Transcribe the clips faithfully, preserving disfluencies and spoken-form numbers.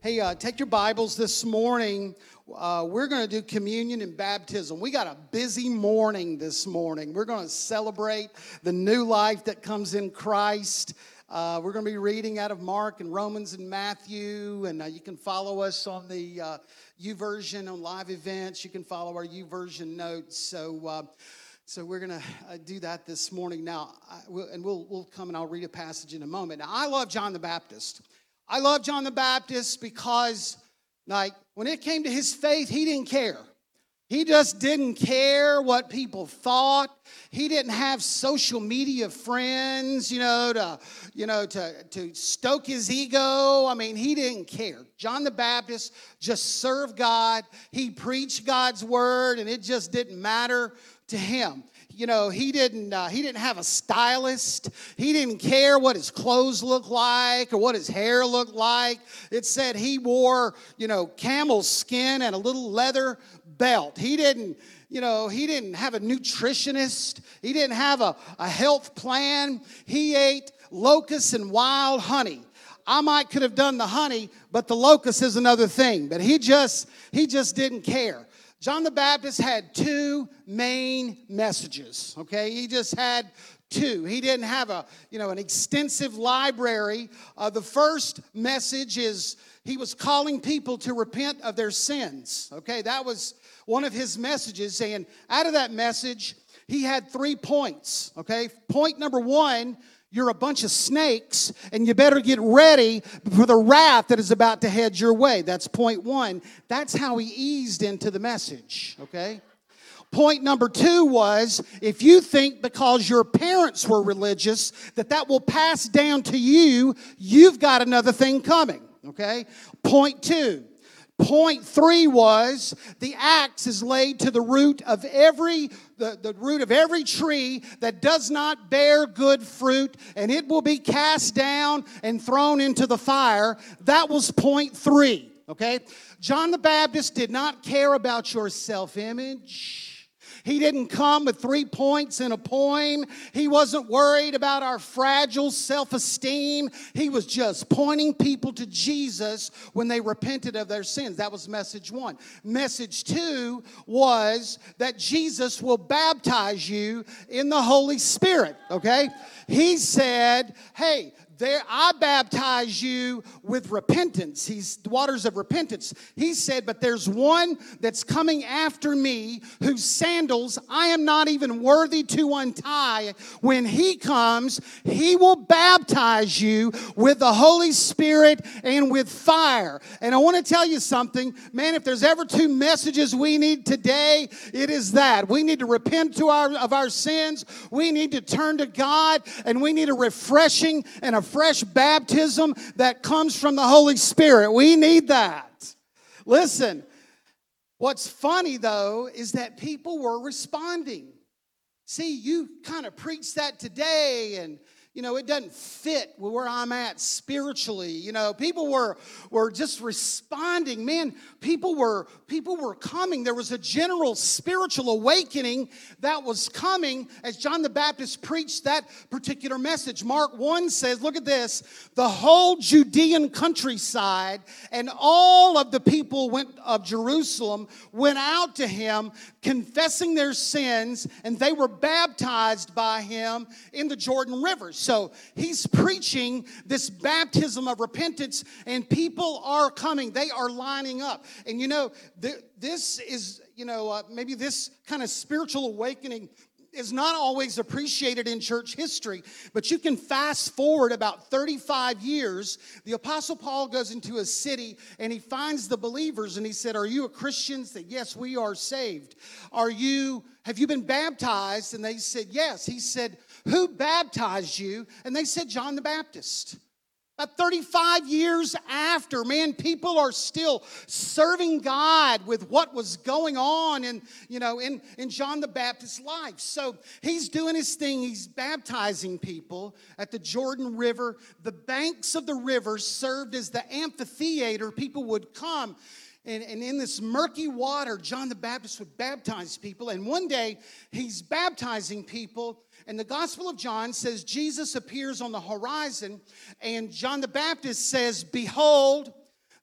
Hey, uh, take your Bibles this morning. Uh, we're going to do communion and baptism. We got a busy morning this morning. We're going to celebrate the new life that comes in Christ. Uh, we're going to be reading out of Mark and Romans and Matthew, and uh, you can follow us on the uh, YouVersion on live events. You can follow our YouVersion notes. So, uh, so we're going to uh, do that this morning. Now, I, we'll, and we'll we'll come and I'll read a passage in a moment. Now, I love John the Baptist. I love John the Baptist because, like, when it came to his faith, he didn't care. He just didn't care what people thought. He didn't have social media friends, you know, to, you know, to, to stoke his ego. I mean, he didn't care. John the Baptist just served God. He preached God's word, and it just didn't matter to him. You know, he didn't uh, he didn't have a stylist. He didn't care what his clothes looked like or what his hair looked like. It said he wore, you know, camel skin and a little leather belt. He didn't, you know, he didn't have a nutritionist. He didn't have a, a health plan. He ate locusts and wild honey. I might could have done the honey, but the locust is another thing. But he just he just didn't care. John the Baptist had two main messages, okay? He just had two. He didn't have a, you know, an extensive library. Uh, the first message is he was calling people to repent of their sins, okay? That was one of his messages, and out of that message, he had three points, okay? Point number one, you're a bunch of snakes, and you better get ready for the wrath that is about to head your way. That's point one. That's how he eased into the message, okay? Point number two was, if you think because your parents were religious that that will pass down to you, you've got another thing coming, okay? Point two. Point three was, the axe is laid to the root of every the, the root of every tree that does not bear good fruit, and it will be cast down and thrown into the fire. That was point three, okay? John the Baptist did not care about your self-image. He didn't come with three points and a poem. He wasn't worried about our fragile self-esteem. He was just pointing people to Jesus when they repented of their sins. That was message one. Message two was that Jesus will baptize you in the Holy Spirit, okay? He said, hey, there, I baptize you with repentance. He's waters of repentance. He said, but there's one that's coming after me whose sandals I am not even worthy to untie. When he comes, he will baptize you with the Holy Spirit and with fire. And I want to tell you something. Man, if there's ever two messages we need today, it is that. We need to repent to our, of our sins. We need to turn to God. And we need a refreshing and a fresh baptism that comes from the Holy Spirit. We need that. Listen, what's funny, though, is that people were responding. See, you kind of preach that today, and, you know, it doesn't fit where I'm at spiritually. You know, people were were just responding. Man, people were people were coming. There was a general spiritual awakening that was coming as John the Baptist preached that particular message. Mark one says, look at this, the whole Judean countryside and all of the people went of Jerusalem went out to him, confessing their sins, and they were baptized by him in the Jordan River. So he's preaching this baptism of repentance, and people are coming. They are lining up. And, you know, th- this is, you know, uh, maybe this kind of spiritual awakening is not always appreciated in church history, but you can fast forward about thirty-five years. The Apostle Paul goes into a city, and he finds the believers, and he said, are you a Christian? He said, yes, we are saved. Are you, have you been baptized? And they said, yes. He said, who baptized you? And they said, John the Baptist. About thirty-five years after, man, people are still serving God with what was going on in, you know, in, in John the Baptist's life. So he's doing his thing. He's baptizing people at the Jordan River. The banks of the river served as the amphitheater. People would come, and, and in this murky water, John the Baptist would baptize people. And one day, he's baptizing people. And the Gospel of John says Jesus appears on the horizon, and John the Baptist says, "Behold,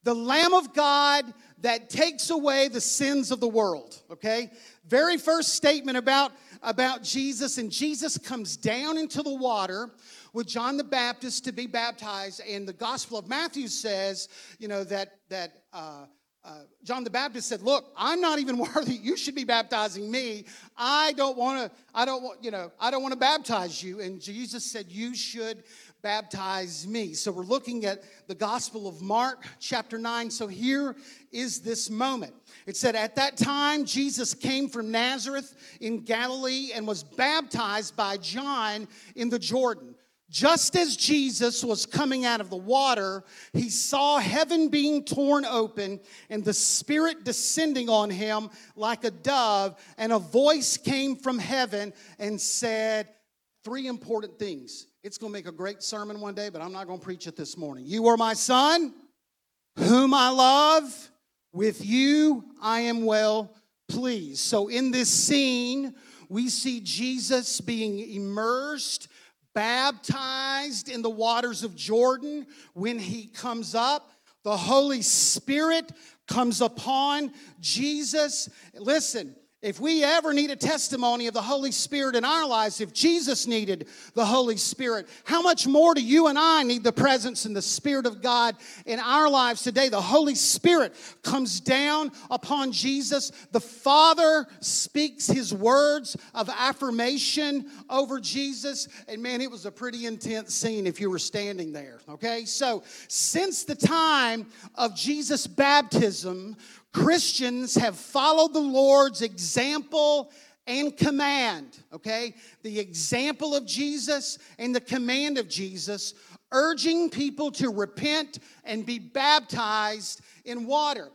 the Lamb of God that takes away the sins of the world." Okay? Very first statement about, about Jesus. And Jesus comes down into the water with John the Baptist to be baptized. And the Gospel of Matthew says, you know, that... that uh, Uh, John the Baptist said, "Look, I'm not even worthy. You should be baptizing me. I don't want to. I don't want. You know, I don't want to baptize you." And Jesus said, "You should baptize me." So we're looking at the Gospel of Mark, chapter nine. So here is this moment. It said, "At that time, Jesus came from Nazareth in Galilee and was baptized by John in the Jordan. Just as Jesus was coming out of the water, he saw heaven being torn open and the Spirit descending on him like a dove, and a voice came from heaven and said," three important things. It's going to make a great sermon one day, but I'm not going to preach it this morning. "You are my son, whom I love. With you I am well pleased." So in this scene, we see Jesus being immersed, baptized in the waters of Jordan. When he comes up, the Holy Spirit comes upon Jesus. Listen, if we ever need a testimony of the Holy Spirit in our lives, if Jesus needed the Holy Spirit, how much more do you and I need the presence and the Spirit of God in our lives today? The Holy Spirit comes down upon Jesus. The Father speaks his words of affirmation over Jesus. And man, it was a pretty intense scene if you were standing there, okay? So since the time of Jesus' baptism, Christians have followed the Lord's example and command, okay? The example of Jesus and the command of Jesus, urging people to repent and be baptized in water.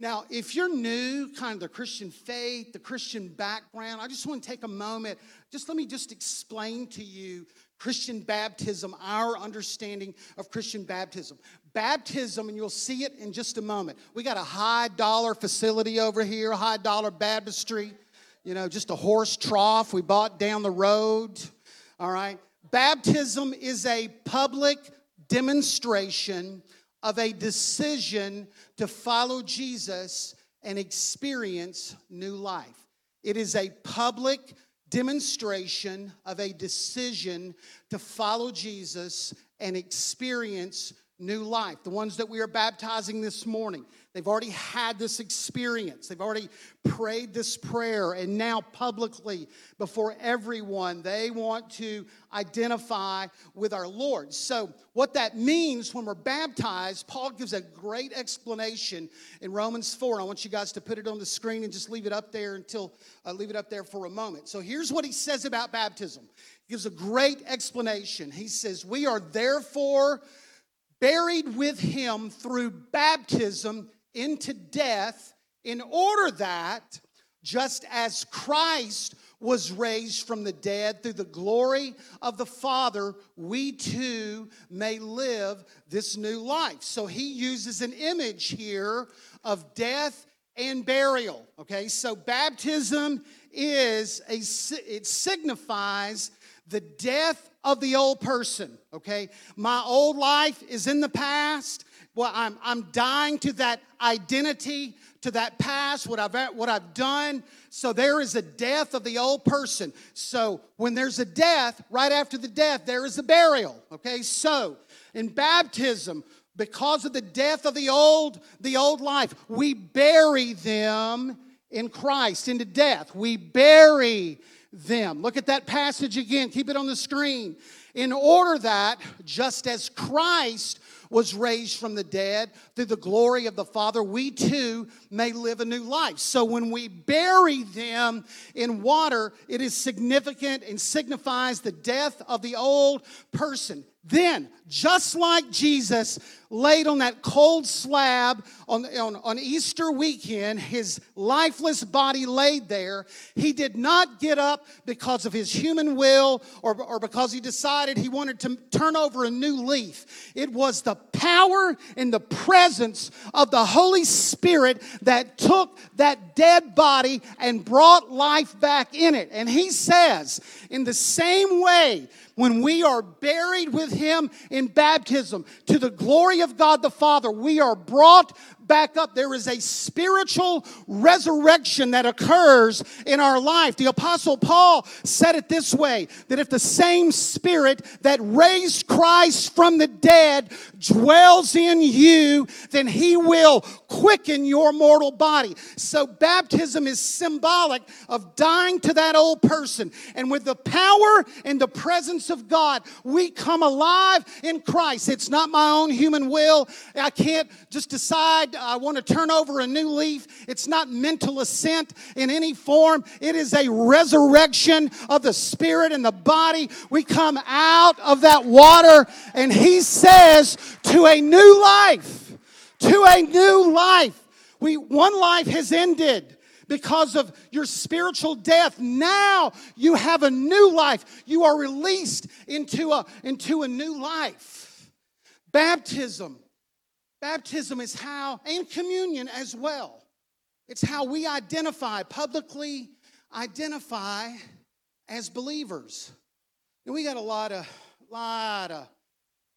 Now, if you're new, kind of the Christian faith, the Christian background, I just want to take a moment. Just let me just explain to you Christian baptism, our understanding of Christian baptism. Baptism, and you'll see it in just a moment. We got a high-dollar facility over here, high-dollar baptistry, you know, just a horse trough we bought down the road, all right? Baptism is a public demonstration of a decision to follow Jesus and experience new life. It is a public demonstration of a decision to follow Jesus and experience new life. The ones that we are baptizing this morning, they've already had this experience. They've already prayed this prayer, and now publicly before everyone, they want to identify with our Lord. So what that means when we're baptized, Paul gives a great explanation in Romans four. And I want you guys to put it on the screen and just leave it up there until uh, leave it up there for a moment. So here's what he says about baptism. He gives a great explanation. He says, "We are therefore buried with him through baptism into death, in order that, just as Christ was raised from the dead through the glory of the Father, we too may live this new life." So he uses an image here of death and burial. Okay, so baptism is a, it signifies the death of the old person, okay? My old life is in the past. Well, I'm I'm dying to that identity, to that past, what I've what I've done. So there is a death of the old person. So when there's a death, right after the death, there is a burial, okay? So in baptism, because of the death of the old, the old life, we bury them in Christ, into death. We bury them. Look at that passage again. Keep it on the screen. "In order that, just as Christ was raised from the dead through the glory of the Father, we too may live a new life." So when we bury them in water, it is significant and signifies the death of the old person. Then, just like Jesus laid on that cold slab on, on, on Easter weekend, his lifeless body laid there, he did not get up because of his human will or, or because he decided he wanted to turn over a new leaf. It was the power and the presence of the Holy Spirit that took that dead body and brought life back in it. And he says, in the same way, when we are buried with him in baptism, to the glory of God the Father, we are brought back up. There is a spiritual resurrection that occurs in our life. The Apostle Paul said it this way, that if the same Spirit that raised Christ from the dead dwells in you, then he will quicken your mortal body. So baptism is symbolic of dying to that old person. And with the power and the presence of God, we come alive in Christ. It's not my own human will. I can't just decide I want to turn over a new leaf. It's not mental assent in any form. It is a resurrection of the spirit and the body. We come out of that water, and he says, to a new life, to a new life. We, one life has ended because of your spiritual death. Now you have a new life. You are released into a, into a new life. Baptism. Baptism is how, and communion as well. It's how we identify, publicly identify as believers. And we got a lot of, lot of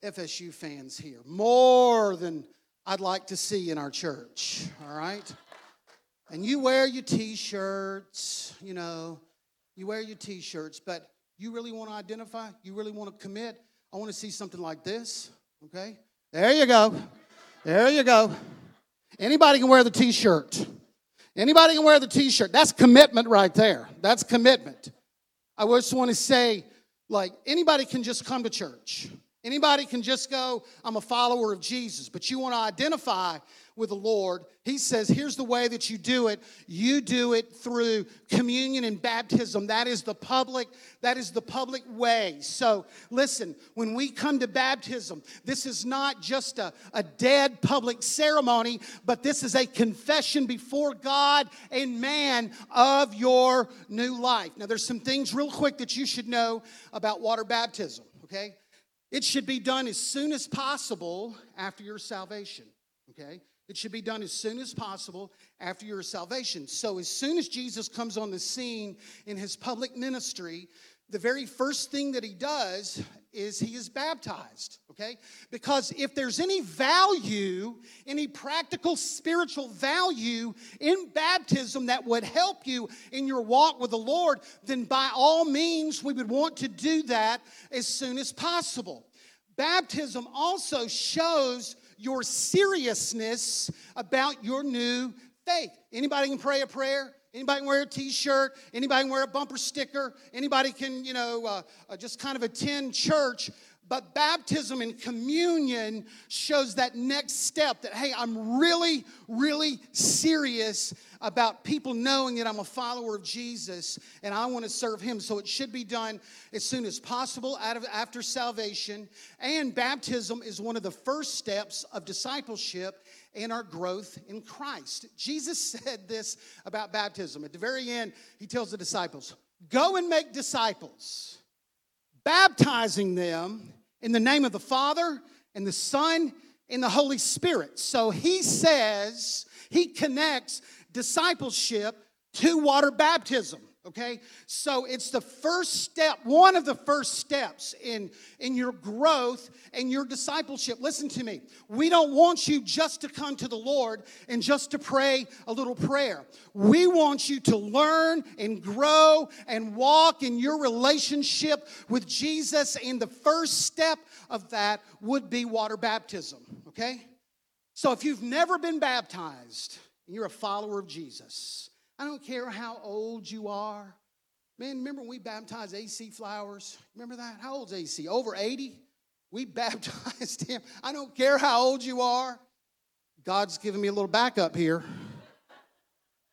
F S U fans here. More than I'd like to see in our church, all right? And you wear your T-shirts, you know, you wear your T-shirts, but you really want to identify? You really want to commit? I want to see something like this, okay? There you go. There you go. Anybody can wear the T-shirt. Anybody can wear the T-shirt. That's commitment right there. That's commitment. I just want to say, like, anybody can just come to church. Anybody can just go, I'm a follower of Jesus. But you want to identify with the Lord. He says, here's the way that you do it. You do it through communion and baptism. That is the public, that is the public way. So listen, when we come to baptism, this is not just a, a dead public ceremony, but this is a confession before God and man of your new life. Now there's some things real quick that you should know about water baptism, okay? It should be done as soon as possible after your salvation, okay? It should be done as soon as possible after your salvation. So as soon as Jesus comes on the scene in his public ministry, the very first thing that he does is he is baptized, okay? Because if there's any value, any practical spiritual value in baptism that would help you in your walk with the Lord, then by all means, we would want to do that as soon as possible. Baptism also shows your seriousness about your new faith. Anybody can pray a prayer? Anybody can wear a T-shirt, anybody can wear a bumper sticker, anybody can, you know, uh, uh, just kind of attend church. But baptism and communion shows that next step that, hey, I'm really, really serious about people knowing that I'm a follower of Jesus and I want to serve him. So it should be done as soon as possible out of, after salvation. And baptism is one of the first steps of discipleship and our growth in Christ. Jesus said this about baptism. At the very end, he tells the disciples, go and make disciples, baptizing them in the name of the Father and the Son and the Holy Spirit. So he says, he connects discipleship to water baptism. Okay, so it's the first step, one of the first steps in, in your growth and your discipleship. Listen to me. We don't want you just to come to the Lord and just to pray a little prayer. We want you to learn and grow and walk in your relationship with Jesus. And the first step of that would be water baptism. Okay, so if you've never been baptized and you're a follower of Jesus, I don't care how old you are. Man, remember when we baptized A C Flowers? Remember that? How old's A C? Over eighty? We baptized him. I don't care how old you are. God's giving me a little backup here.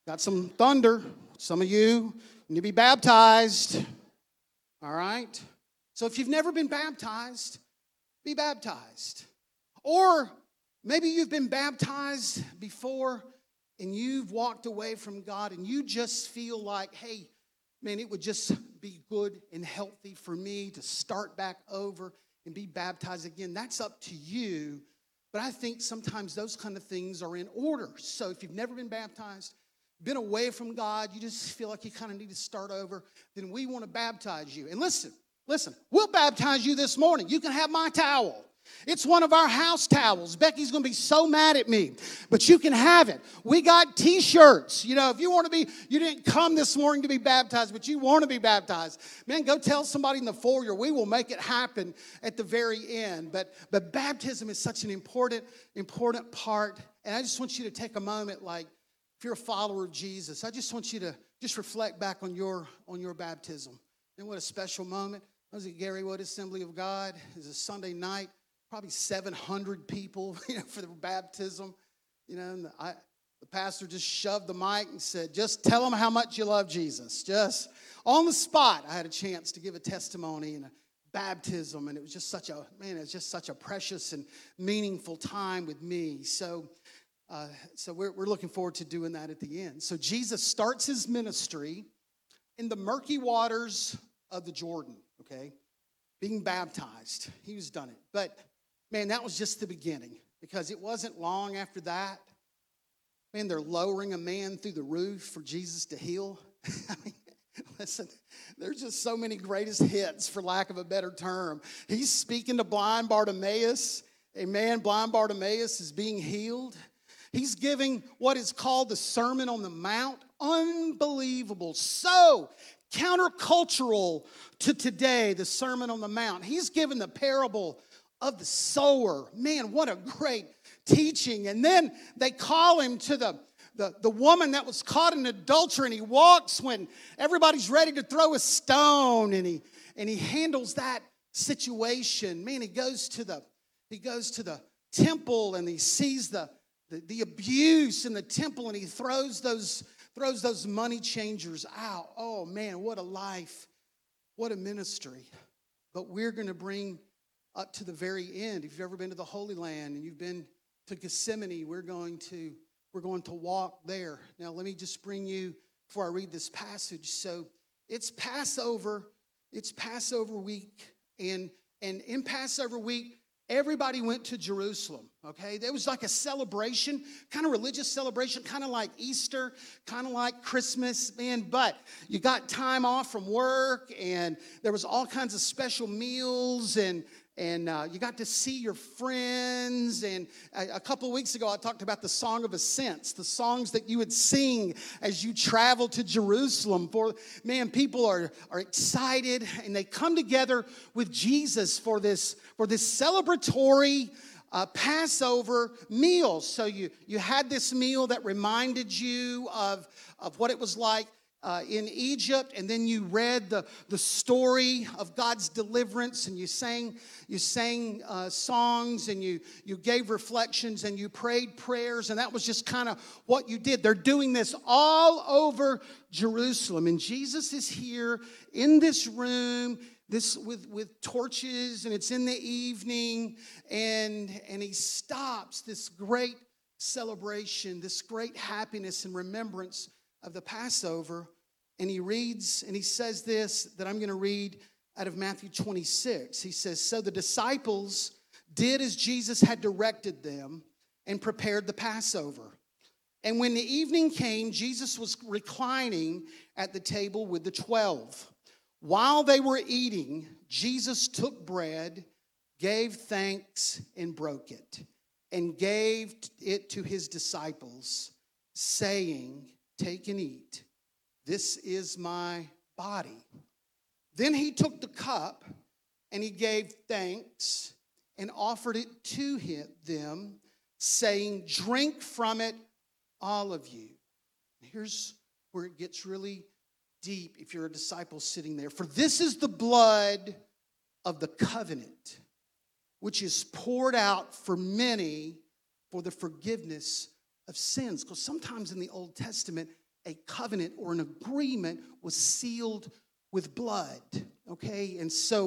Got some thunder. Some of you need to be baptized. All right? So if you've never been baptized, be baptized. Or maybe you've been baptized before and you've walked away from God and you just feel like, hey, man, it would just be good and healthy for me to start back over and be baptized again. That's up to you. But I think sometimes those kind of things are in order. So if you've never been baptized, been away from God, you just feel like you kind of need to start over, then we want to baptize you. And listen, listen, we'll baptize you this morning. You can have my towel. It's one of our house towels. Becky's going to be so mad at me, but you can have it. We got T-shirts. You know, if you want to be, you didn't come this morning to be baptized, but you want to be baptized, man, go tell somebody in the foyer. We will make it happen at the very end. But but baptism is such an important, important part. And I just want you to take a moment, like, if you're a follower of Jesus, I just want you to just reflect back on your on your baptism. And what a special moment. I was at Gary Wood Assembly of God. It was a Sunday night. Probably seven hundred people, you know, for the baptism. You know, and I, the pastor just shoved the mic and said, just tell them how much you love Jesus. Just on the spot, I had a chance to give a testimony and a baptism. And it was just such a, man, it was just such a precious and meaningful time with me. So, uh, so we're, we're looking forward to doing that at the end. So Jesus starts his ministry in the murky waters of the Jordan, okay? Being baptized. He was done it. But man, that was just the beginning, because it wasn't long after that. Man, they're lowering a man through the roof for Jesus to heal. I mean, listen, there's just so many greatest hits, for lack of a better term. He's speaking to blind Bartimaeus. Amen. Blind Bartimaeus is being healed. He's giving what is called the Sermon on the Mount. Unbelievable. So countercultural to today, the Sermon on the Mount. He's given the parable of the sower. Man, what a great teaching. And then they call him to the, the, the woman that was caught in adultery, and he walks when everybody's ready to throw a stone, and he and he handles that situation. Man, he goes to the he goes to the temple, and he sees the the, the abuse in the temple, and he throws those throws those money changers out. Oh man, what a life. What a ministry. But we're going to bring up to the very end. If you've ever been to the Holy Land and you've been to Gethsemane, we're going to we're going to walk there. Now let me just bring you, before I read this passage. So it's Passover. It's Passover week, and and in Passover week everybody went to Jerusalem, okay? There was like a celebration, kind of religious celebration, kind of like Easter, kind of like Christmas, man. But you got time off from work, and there was all kinds of special meals, and and uh, you got to see your friends. And a, a couple of weeks ago, I talked about the Song of Ascents, the songs that you would sing as you travel to Jerusalem. For man, people are, are excited, and they come together with Jesus for this for this celebratory uh, Passover meal. So you you had this meal that reminded you of of what it was like Uh, in Egypt, and then you read the, the story of God's deliverance, and you sang you sang uh, songs, and you you gave reflections, and you prayed prayers, and that was just kind of what you did. They're doing this all over Jerusalem, and Jesus is here in this room, this with with torches, and it's in the evening, and and he stops this great celebration, this great happiness and remembrance of the Passover, and he reads, and he says this, that I'm going to read out of Matthew twenty-six. He says, so the disciples did as Jesus had directed them and prepared the Passover. And when the evening came, Jesus was reclining at the table with the twelve. While they were eating, Jesus took bread, gave thanks, and broke it, and gave it to his disciples, saying, take and eat. This is my body. Then he took the cup, and he gave thanks, and offered it to him, them, saying, drink from it, all of you. Here's where it gets really deep if you're a disciple sitting there. For this is the blood of the covenant, which is poured out for many for the forgiveness of Of sins, because sometimes in the Old Testament, a covenant or an agreement was sealed with blood, okay? And so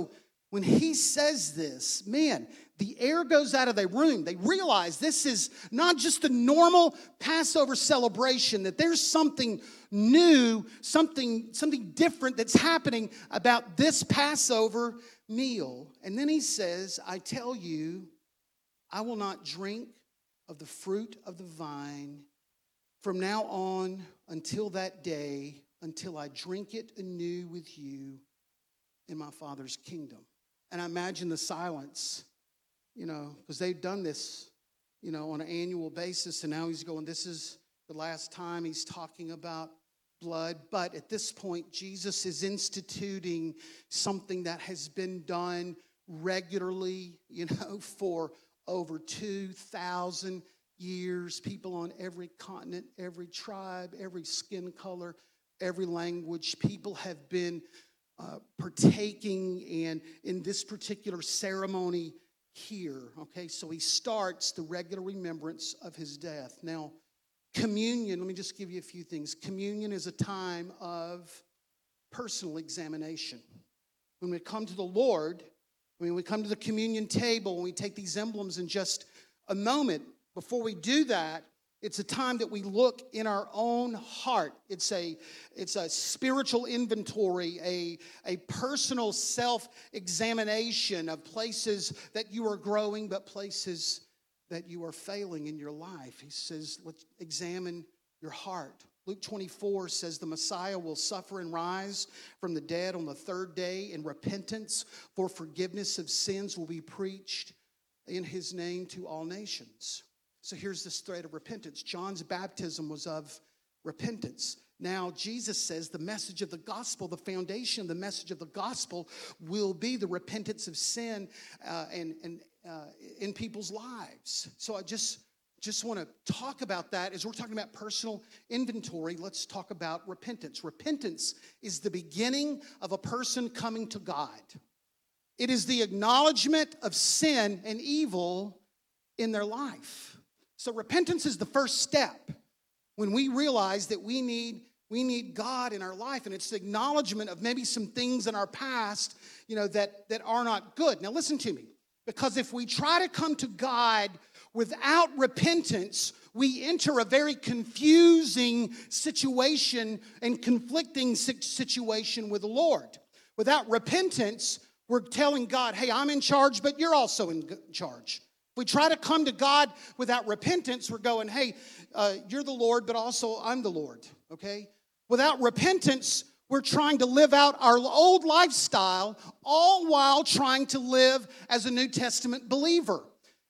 When he says this, man, the air goes out of their room. They realize this is not just a normal Passover celebration, that there's something new, something, something different that's happening about this Passover meal. And then he says, I tell you, I will not drink of the fruit of the vine from now on until that day, until I drink it anew with you in my Father's kingdom. And I imagine the silence, you know, because they've done this, you know, on an annual basis. And now he's going, this is the last time he's talking about blood. But at this point, Jesus is instituting something that has been done regularly, you know, for over two thousand years. People on every continent, every tribe, every skin color, every language, people have been uh, partaking and in this particular ceremony here, okay? So he starts the regular remembrance of his death. Now, communion, let me just give you a few things. Communion is a time of personal examination. When we come to the Lord, when we come to the communion table, and we take these emblems in just a moment, before we do that, it's a time that we look in our own heart. It's a, it's a spiritual inventory, a, a personal self-examination of places that you are growing, but places that you are failing in your life. He says, let's examine your heart. Luke twenty-four says the Messiah will suffer and rise from the dead on the third day, and repentance for forgiveness of sins will be preached in his name to all nations. So here's this thread of repentance. John's baptism was of repentance. Now Jesus says the message of the gospel, the foundation, the message of the gospel will be the repentance of sin uh, and, and uh, in people's lives. So I just, just want to talk about that. As we're talking about personal inventory, let's talk about repentance. Repentance is the beginning of a person coming to God. It is the acknowledgement of sin and evil in their life. So repentance is the first step when we realize that we need we need God in our life, and it's the acknowledgement of maybe some things in our past, you know, that, that are not good. Now listen to me, because if we try to come to God without repentance, we enter a very confusing situation and conflicting situation with the Lord. Without repentance, we're telling God, hey, I'm in charge, but you're also in charge. We try to come to God without repentance. We're going, hey, uh, you're the Lord, but also I'm the Lord, okay? Without repentance, we're trying to live out our old lifestyle, all while trying to live as a New Testament believer.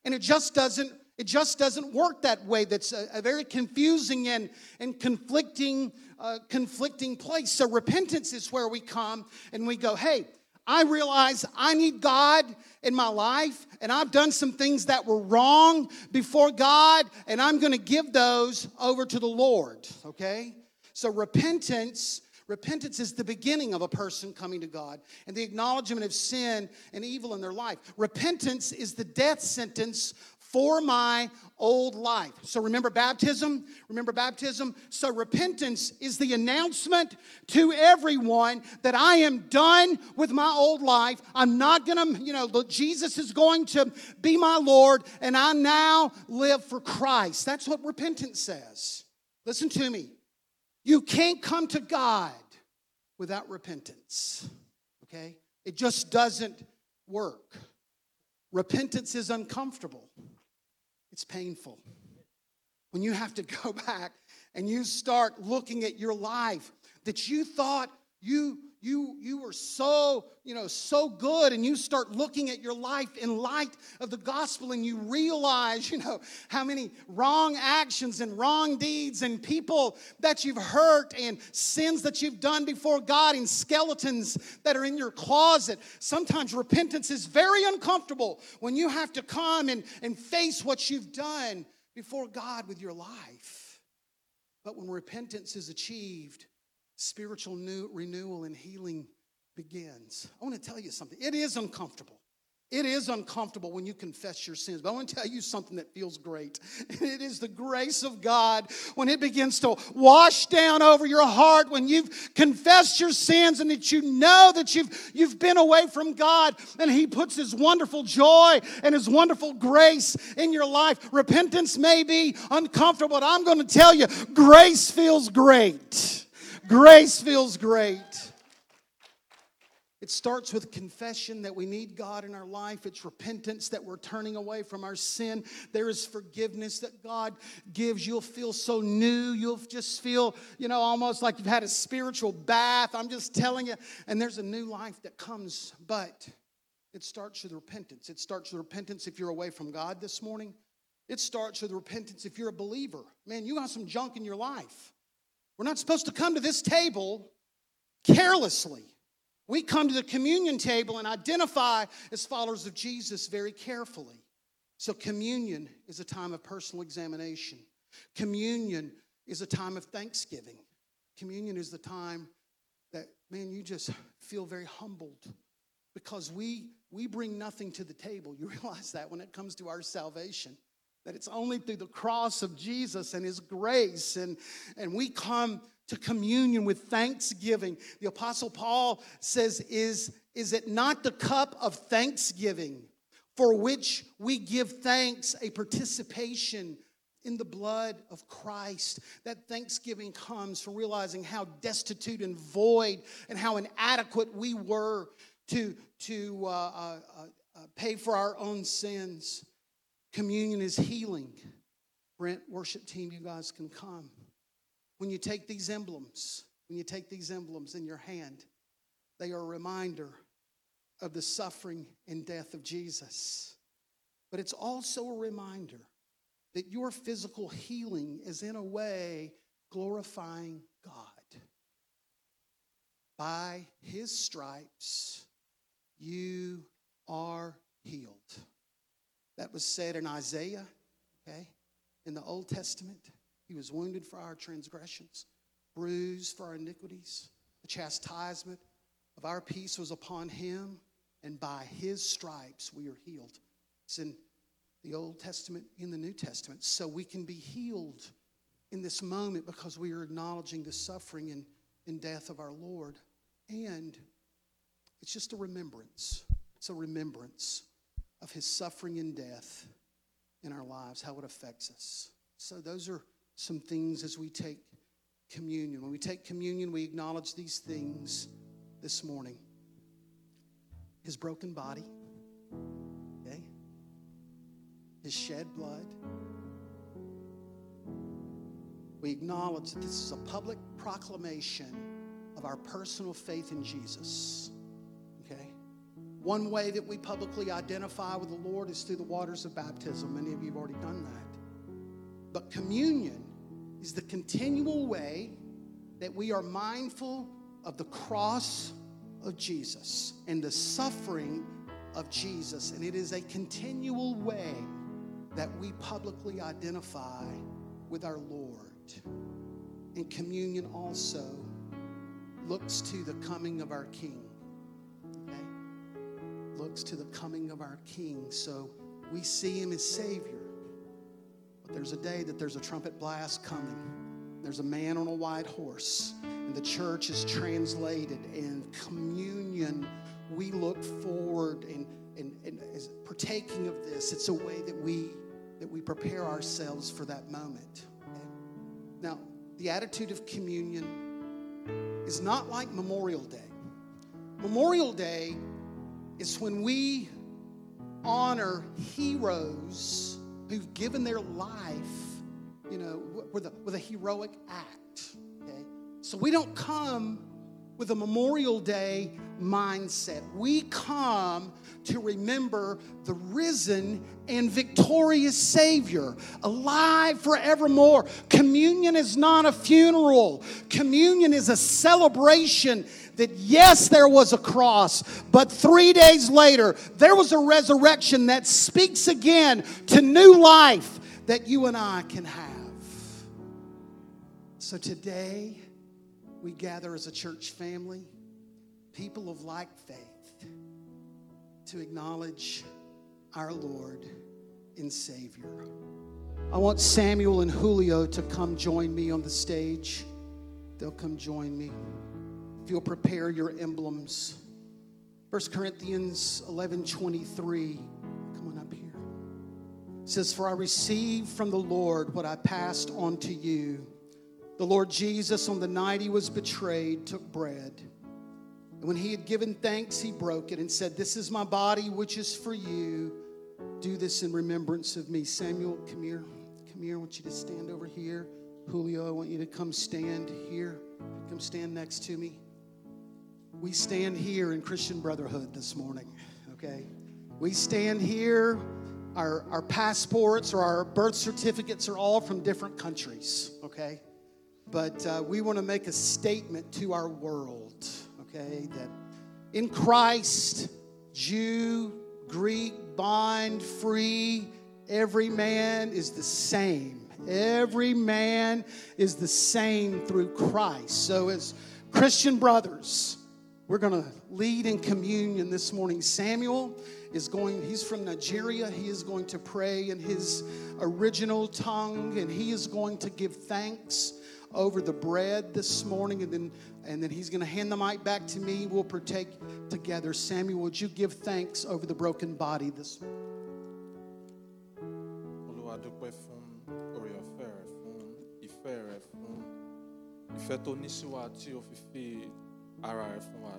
And it just doesn't, it just doesn't work that way. That's a, a very confusing and, and conflicting, uh, conflicting place. So repentance is where we come and we go, hey, I realize I need God in my life, and I've done some things that were wrong before God, and I'm going to give those over to the Lord, okay? So repentance, repentance is the beginning of a person coming to God and the acknowledgement of sin and evil in their life. Repentance is the death sentence for my old life. So remember baptism? Remember baptism? So repentance is the announcement to everyone that I am done with my old life. I'm not going to, you know, Jesus is going to be my Lord, and I now live for Christ. That's what repentance says. Listen to me. You can't come to God without repentance, okay? It just doesn't work. Repentance is uncomfortable. It's painful. When you have to go back and you start looking at your life that you thought you you you were so, you know, so good, and you start looking at your life in light of the gospel, and you realize, you know, how many wrong actions and wrong deeds and people that you've hurt and sins that you've done before God and skeletons that are in your closet. Sometimes repentance is very uncomfortable when you have to come and, and face what you've done before God with your life. But when repentance is achieved, spiritual new renewal and healing begins. I want to tell you something. It is uncomfortable. It is uncomfortable when you confess your sins, but I want to tell you something that feels great. It is the grace of God when it begins to wash down over your heart, when you've confessed your sins and that you know that you've, you've been away from God, and He puts His wonderful joy and His wonderful grace in your life. Repentance may be uncomfortable, but I'm going to tell you, grace feels great. Grace feels great. It starts with confession that we need God in our life. It's repentance that we're turning away from our sin. There is forgiveness that God gives. You'll feel so new. You'll just feel, you know, almost like you've had a spiritual bath. I'm just telling you. And there's a new life that comes, but it starts with repentance. It starts with repentance if you're away from God this morning. It starts with repentance if you're a believer. Man, you got some junk in your life. We're not supposed to come to this table carelessly. We come to the communion table and identify as followers of Jesus very carefully. So communion is a time of personal examination. Communion is a time of thanksgiving. Communion is the time that, man, you just feel very humbled because we, we bring nothing to the table. You realize that when it comes to our salvation, that it's only through the cross of Jesus and His grace, and, and we come to communion with thanksgiving. The Apostle Paul says, is, is it not the cup of thanksgiving for which we give thanks, a participation in the blood of Christ? That thanksgiving comes from realizing how destitute and void and how inadequate we were to, to uh, uh, uh, pay for our own sins. Communion is healing. Brent, worship team, you guys can come. When you take these emblems, when you take these emblems in your hand, they are a reminder of the suffering and death of Jesus. But it's also a reminder that your physical healing is in a way glorifying God. By His stripes, you are healed. That was said in Isaiah, okay, in the Old Testament. He was wounded for our transgressions, bruised for our iniquities. The chastisement of our peace was upon Him, and by His stripes we are healed. It's in the Old Testament, in the New Testament. So we can be healed in this moment because we are acknowledging the suffering and, and death of our Lord. And it's just a remembrance. It's a remembrance of His suffering and death in our lives, how it affects us. So those are some things as we take communion. When we take communion, we acknowledge these things this morning. His broken body, okay? His shed blood. We acknowledge that this is a public proclamation of our personal faith in Jesus, okay? One way that we publicly identify with the Lord is through the waters of baptism. Many of you have already done that. But communion is the continual way that we are mindful of the cross of Jesus and the suffering of Jesus. And it is a continual way that we publicly identify with our Lord. And communion also looks to the coming of our King. Okay? Looks to the coming of our King. So we see Him as Savior. There's a day that there's a trumpet blast coming. There's a man on a white horse, and the church is translated. And communion, we look forward and and, and as partaking of this. It's a way that we that we prepare ourselves for that moment. Okay? Now, the attitude of communion is not like Memorial Day. Memorial Day is when we honor heroes who've given their life, you know, with a, with a heroic act, okay? So we don't come with a Memorial Day mindset. We come to remember the risen and victorious Savior, alive forevermore. Communion is not a funeral. Communion is a celebration that, yes, there was a cross, but three days later, there was a resurrection that speaks again to new life that you and I can have. So today, we gather as a church family, people of like faith, to acknowledge our Lord and Savior. I want Samuel and Julio to come join me on the stage. They'll come join me. If you'll prepare your emblems. First Corinthians eleven twenty-three. Come on up here. It says, "For I received from the Lord what I passed on to you. The Lord Jesus, on the night he was betrayed, took bread. And when he had given thanks, he broke it and said, 'This is my body, which is for you. Do this in remembrance of me.'" Samuel, come here. Come here. I want you to stand over here. Julio, I want you to come stand here. Come stand next to me. We stand here in Christian Brotherhood this morning, okay? We stand here. Our, our passports or our birth certificates are all from different countries, okay? But uh, we want to make a statement to our world. Okay, that in Christ, Jew, Greek, bond, free, every man is the same. Every man is the same through Christ. So as Christian brothers, we're going to lead in communion this morning. Samuel is going, he's from Nigeria. He is going to pray in his original tongue, and he is going to give thanks over the bread this morning, and then and then he's going to hand the mic back to me. We'll partake together. Samuel, would you give thanks over the broken body this morning? Olúwa dúpẹ́ fún oore-ọ̀fẹ́ rẹ, fún ìfẹ́ rẹ, fún ìfẹ́ tó ní sí wa tí o fi fi ara rẹ fún wa.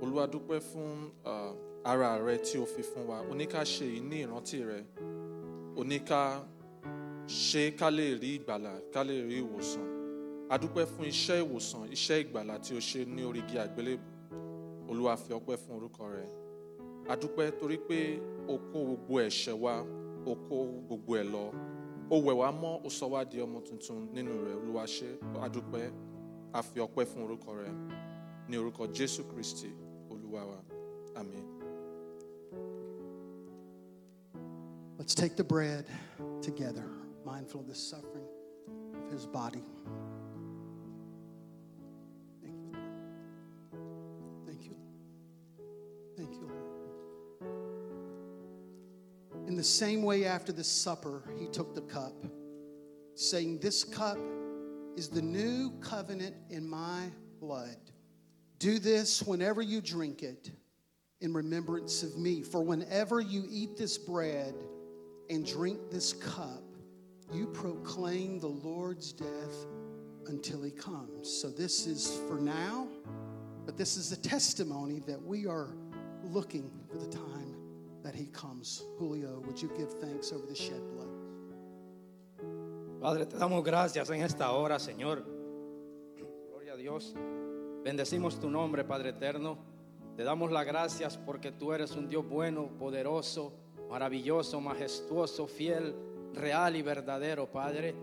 Olúwa dúpẹ́ fún ara rẹ tí o fi fún wa. Ó ní ká ṣe èyí ní ìrántí rẹ. Ó ní ká ṣe ká lè rí ìgbàlà, ká lè rí ìwòsàn. A dúpẹ́ fún iṣẹ́ ìwòsàn, iṣẹ́ ìgbàlà tí o ṣe ní orí igi àgbélébùú. Olúwa fi ọpẹ́ fún orúkọ rẹ. A dúpẹ́ torí pé o kó gbogbo ẹ̀ṣẹ̀ wa, o kó gbogbo ẹ̀ lọ. O wẹ̀ wá mọ́, o sọ wá di ọmọ tuntun nínú rẹ. Olúwa ṣe, a dúpẹ́, a fi ọpẹ́ fún orúkọ rẹ. Ní orúkọ Jésù Kristi, Olúwa wa. Àmín. Let's take the bread together, mindful of the suffering of his body. In the same way, after the supper, he took the cup, saying, "This cup is the new covenant in my blood. Do this whenever you drink it in remembrance of me. For whenever you eat this bread and drink this cup, you proclaim the Lord's death until he comes." So this is for now, but this is a testimony that we are looking for the time that he comes. Julio, would you give thanks over the shed blood? Padre, te damos gracias en esta hora, Señor. Gloria a Dios. Bendecimos tu nombre, Padre eterno. Te damos las gracias porque tú eres un Dios bueno, poderoso, maravilloso, majestuoso, fiel, real y verdadero, Padre.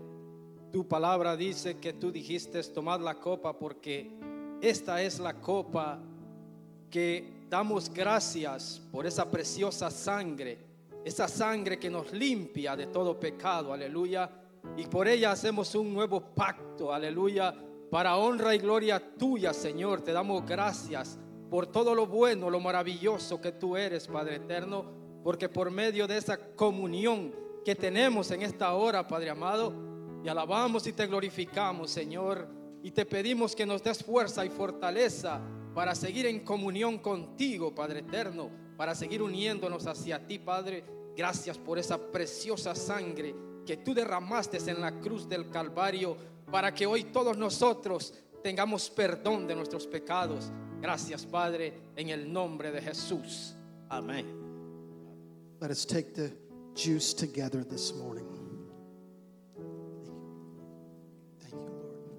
Tu palabra dice que tú dijiste, tomad la copa, porque esta es la copa que damos gracias por esa preciosa sangre, esa sangre que nos limpia de todo pecado, aleluya, y por ella hacemos un nuevo pacto, aleluya, para honra y gloria tuya, Señor. Te damos gracias por todo lo bueno, lo maravilloso que tú eres, Padre eterno, porque por medio de esa comunión que tenemos en esta hora, Padre amado, te alabamos y te glorificamos, Señor, y te pedimos que nos des fuerza y fortaleza para seguir en comunión contigo, Padre eterno, para seguir uniéndonos hacia ti, Padre. Gracias por esa preciosa sangre que tú derramaste en la cruz del Calvario, para que hoy todos nosotros tengamos perdón de nuestros pecados. Gracias, Padre, en el nombre de Jesús. Amén. Let us take the juice together this morning. Thank you. Thank you, Lord.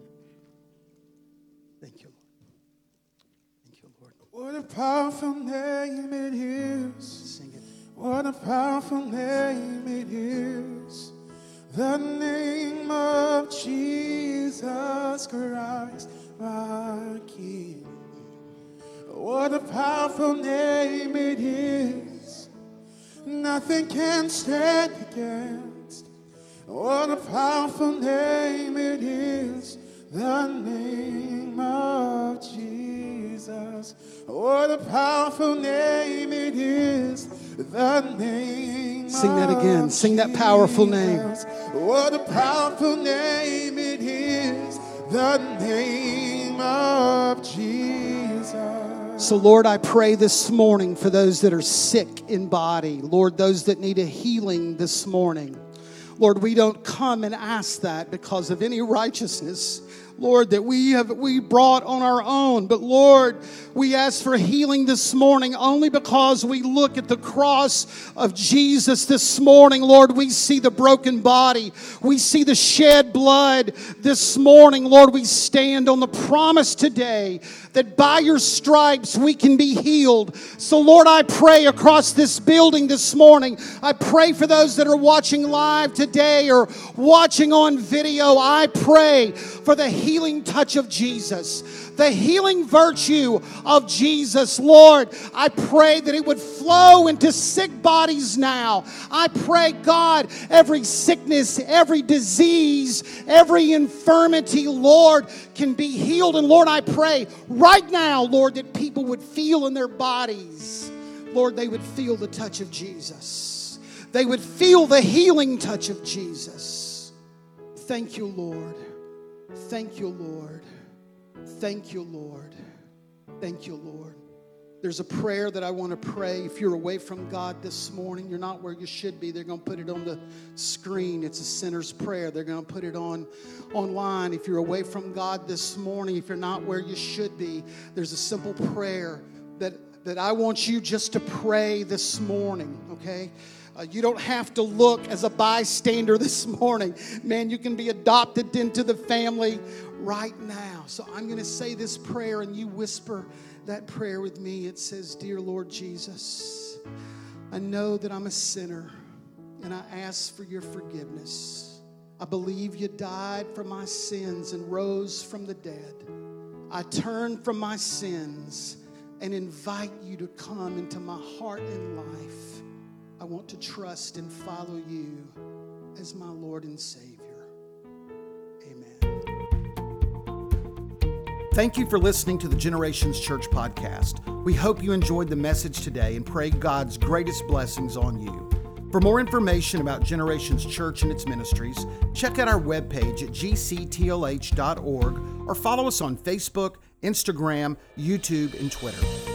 Thank you. What a powerful name it is. Sing it. What a powerful name it is. The name of Jesus Christ, my King. What a powerful name it is. Nothing can stand against. What a powerful name it is. The name of Jesus. What a powerful name it is. the name. Sing that again. Sing that powerful name. What a powerful name it is, the name of Jesus. So, Lord, I pray this morning for those that are sick in body. Lord, those that need a healing this morning. Lord, we don't come and ask that because of any righteousness, Lord, that we have we brought on our own. But Lord, we ask for healing this morning only because we look at the cross of Jesus this morning. Lord, we see the broken body. We see the shed blood this morning. Lord, we stand on the promise today that by your stripes we can be healed. So Lord, I pray across this building this morning. I pray for those that are watching live today or watching on video. I pray for the healing touch of Jesus, the healing virtue of Jesus. Lord, I pray that it would flow into sick bodies now. I pray, God, every sickness, every disease, every infirmity, Lord, can be healed. And Lord, I pray right now, Lord, that people would feel in their bodies. Lord, they would feel the touch of Jesus. They would feel the healing touch of Jesus. Thank you, Lord. Thank you, Lord. Thank you, Lord. Thank you, Lord. There's a prayer that I want to pray. If you're away from God this morning, you're not where you should be. They're going to put it on the screen. It's a sinner's prayer. They're going to put it on online. If you're away from God this morning, if you're not where you should be, there's a simple prayer that, that I want you just to pray this morning, okay? Uh, you don't have to look as a bystander this morning. Man, you can be adopted into the family right now. So I'm going to say this prayer and you whisper that prayer with me. It says, Dear Lord Jesus, I know that I'm a sinner and I ask for your forgiveness. I believe you died for my sins and rose from the dead. I turn from my sins and invite you to come into my heart and life. I want to trust and follow you as my Lord and Savior. Amen. Thank you for listening to the Generations Church podcast. We hope you enjoyed the message today and pray God's greatest blessings on you. For more information about Generations Church and its ministries, check out our webpage at g c t l h dot org or follow us on Facebook, Instagram, YouTube, and Twitter.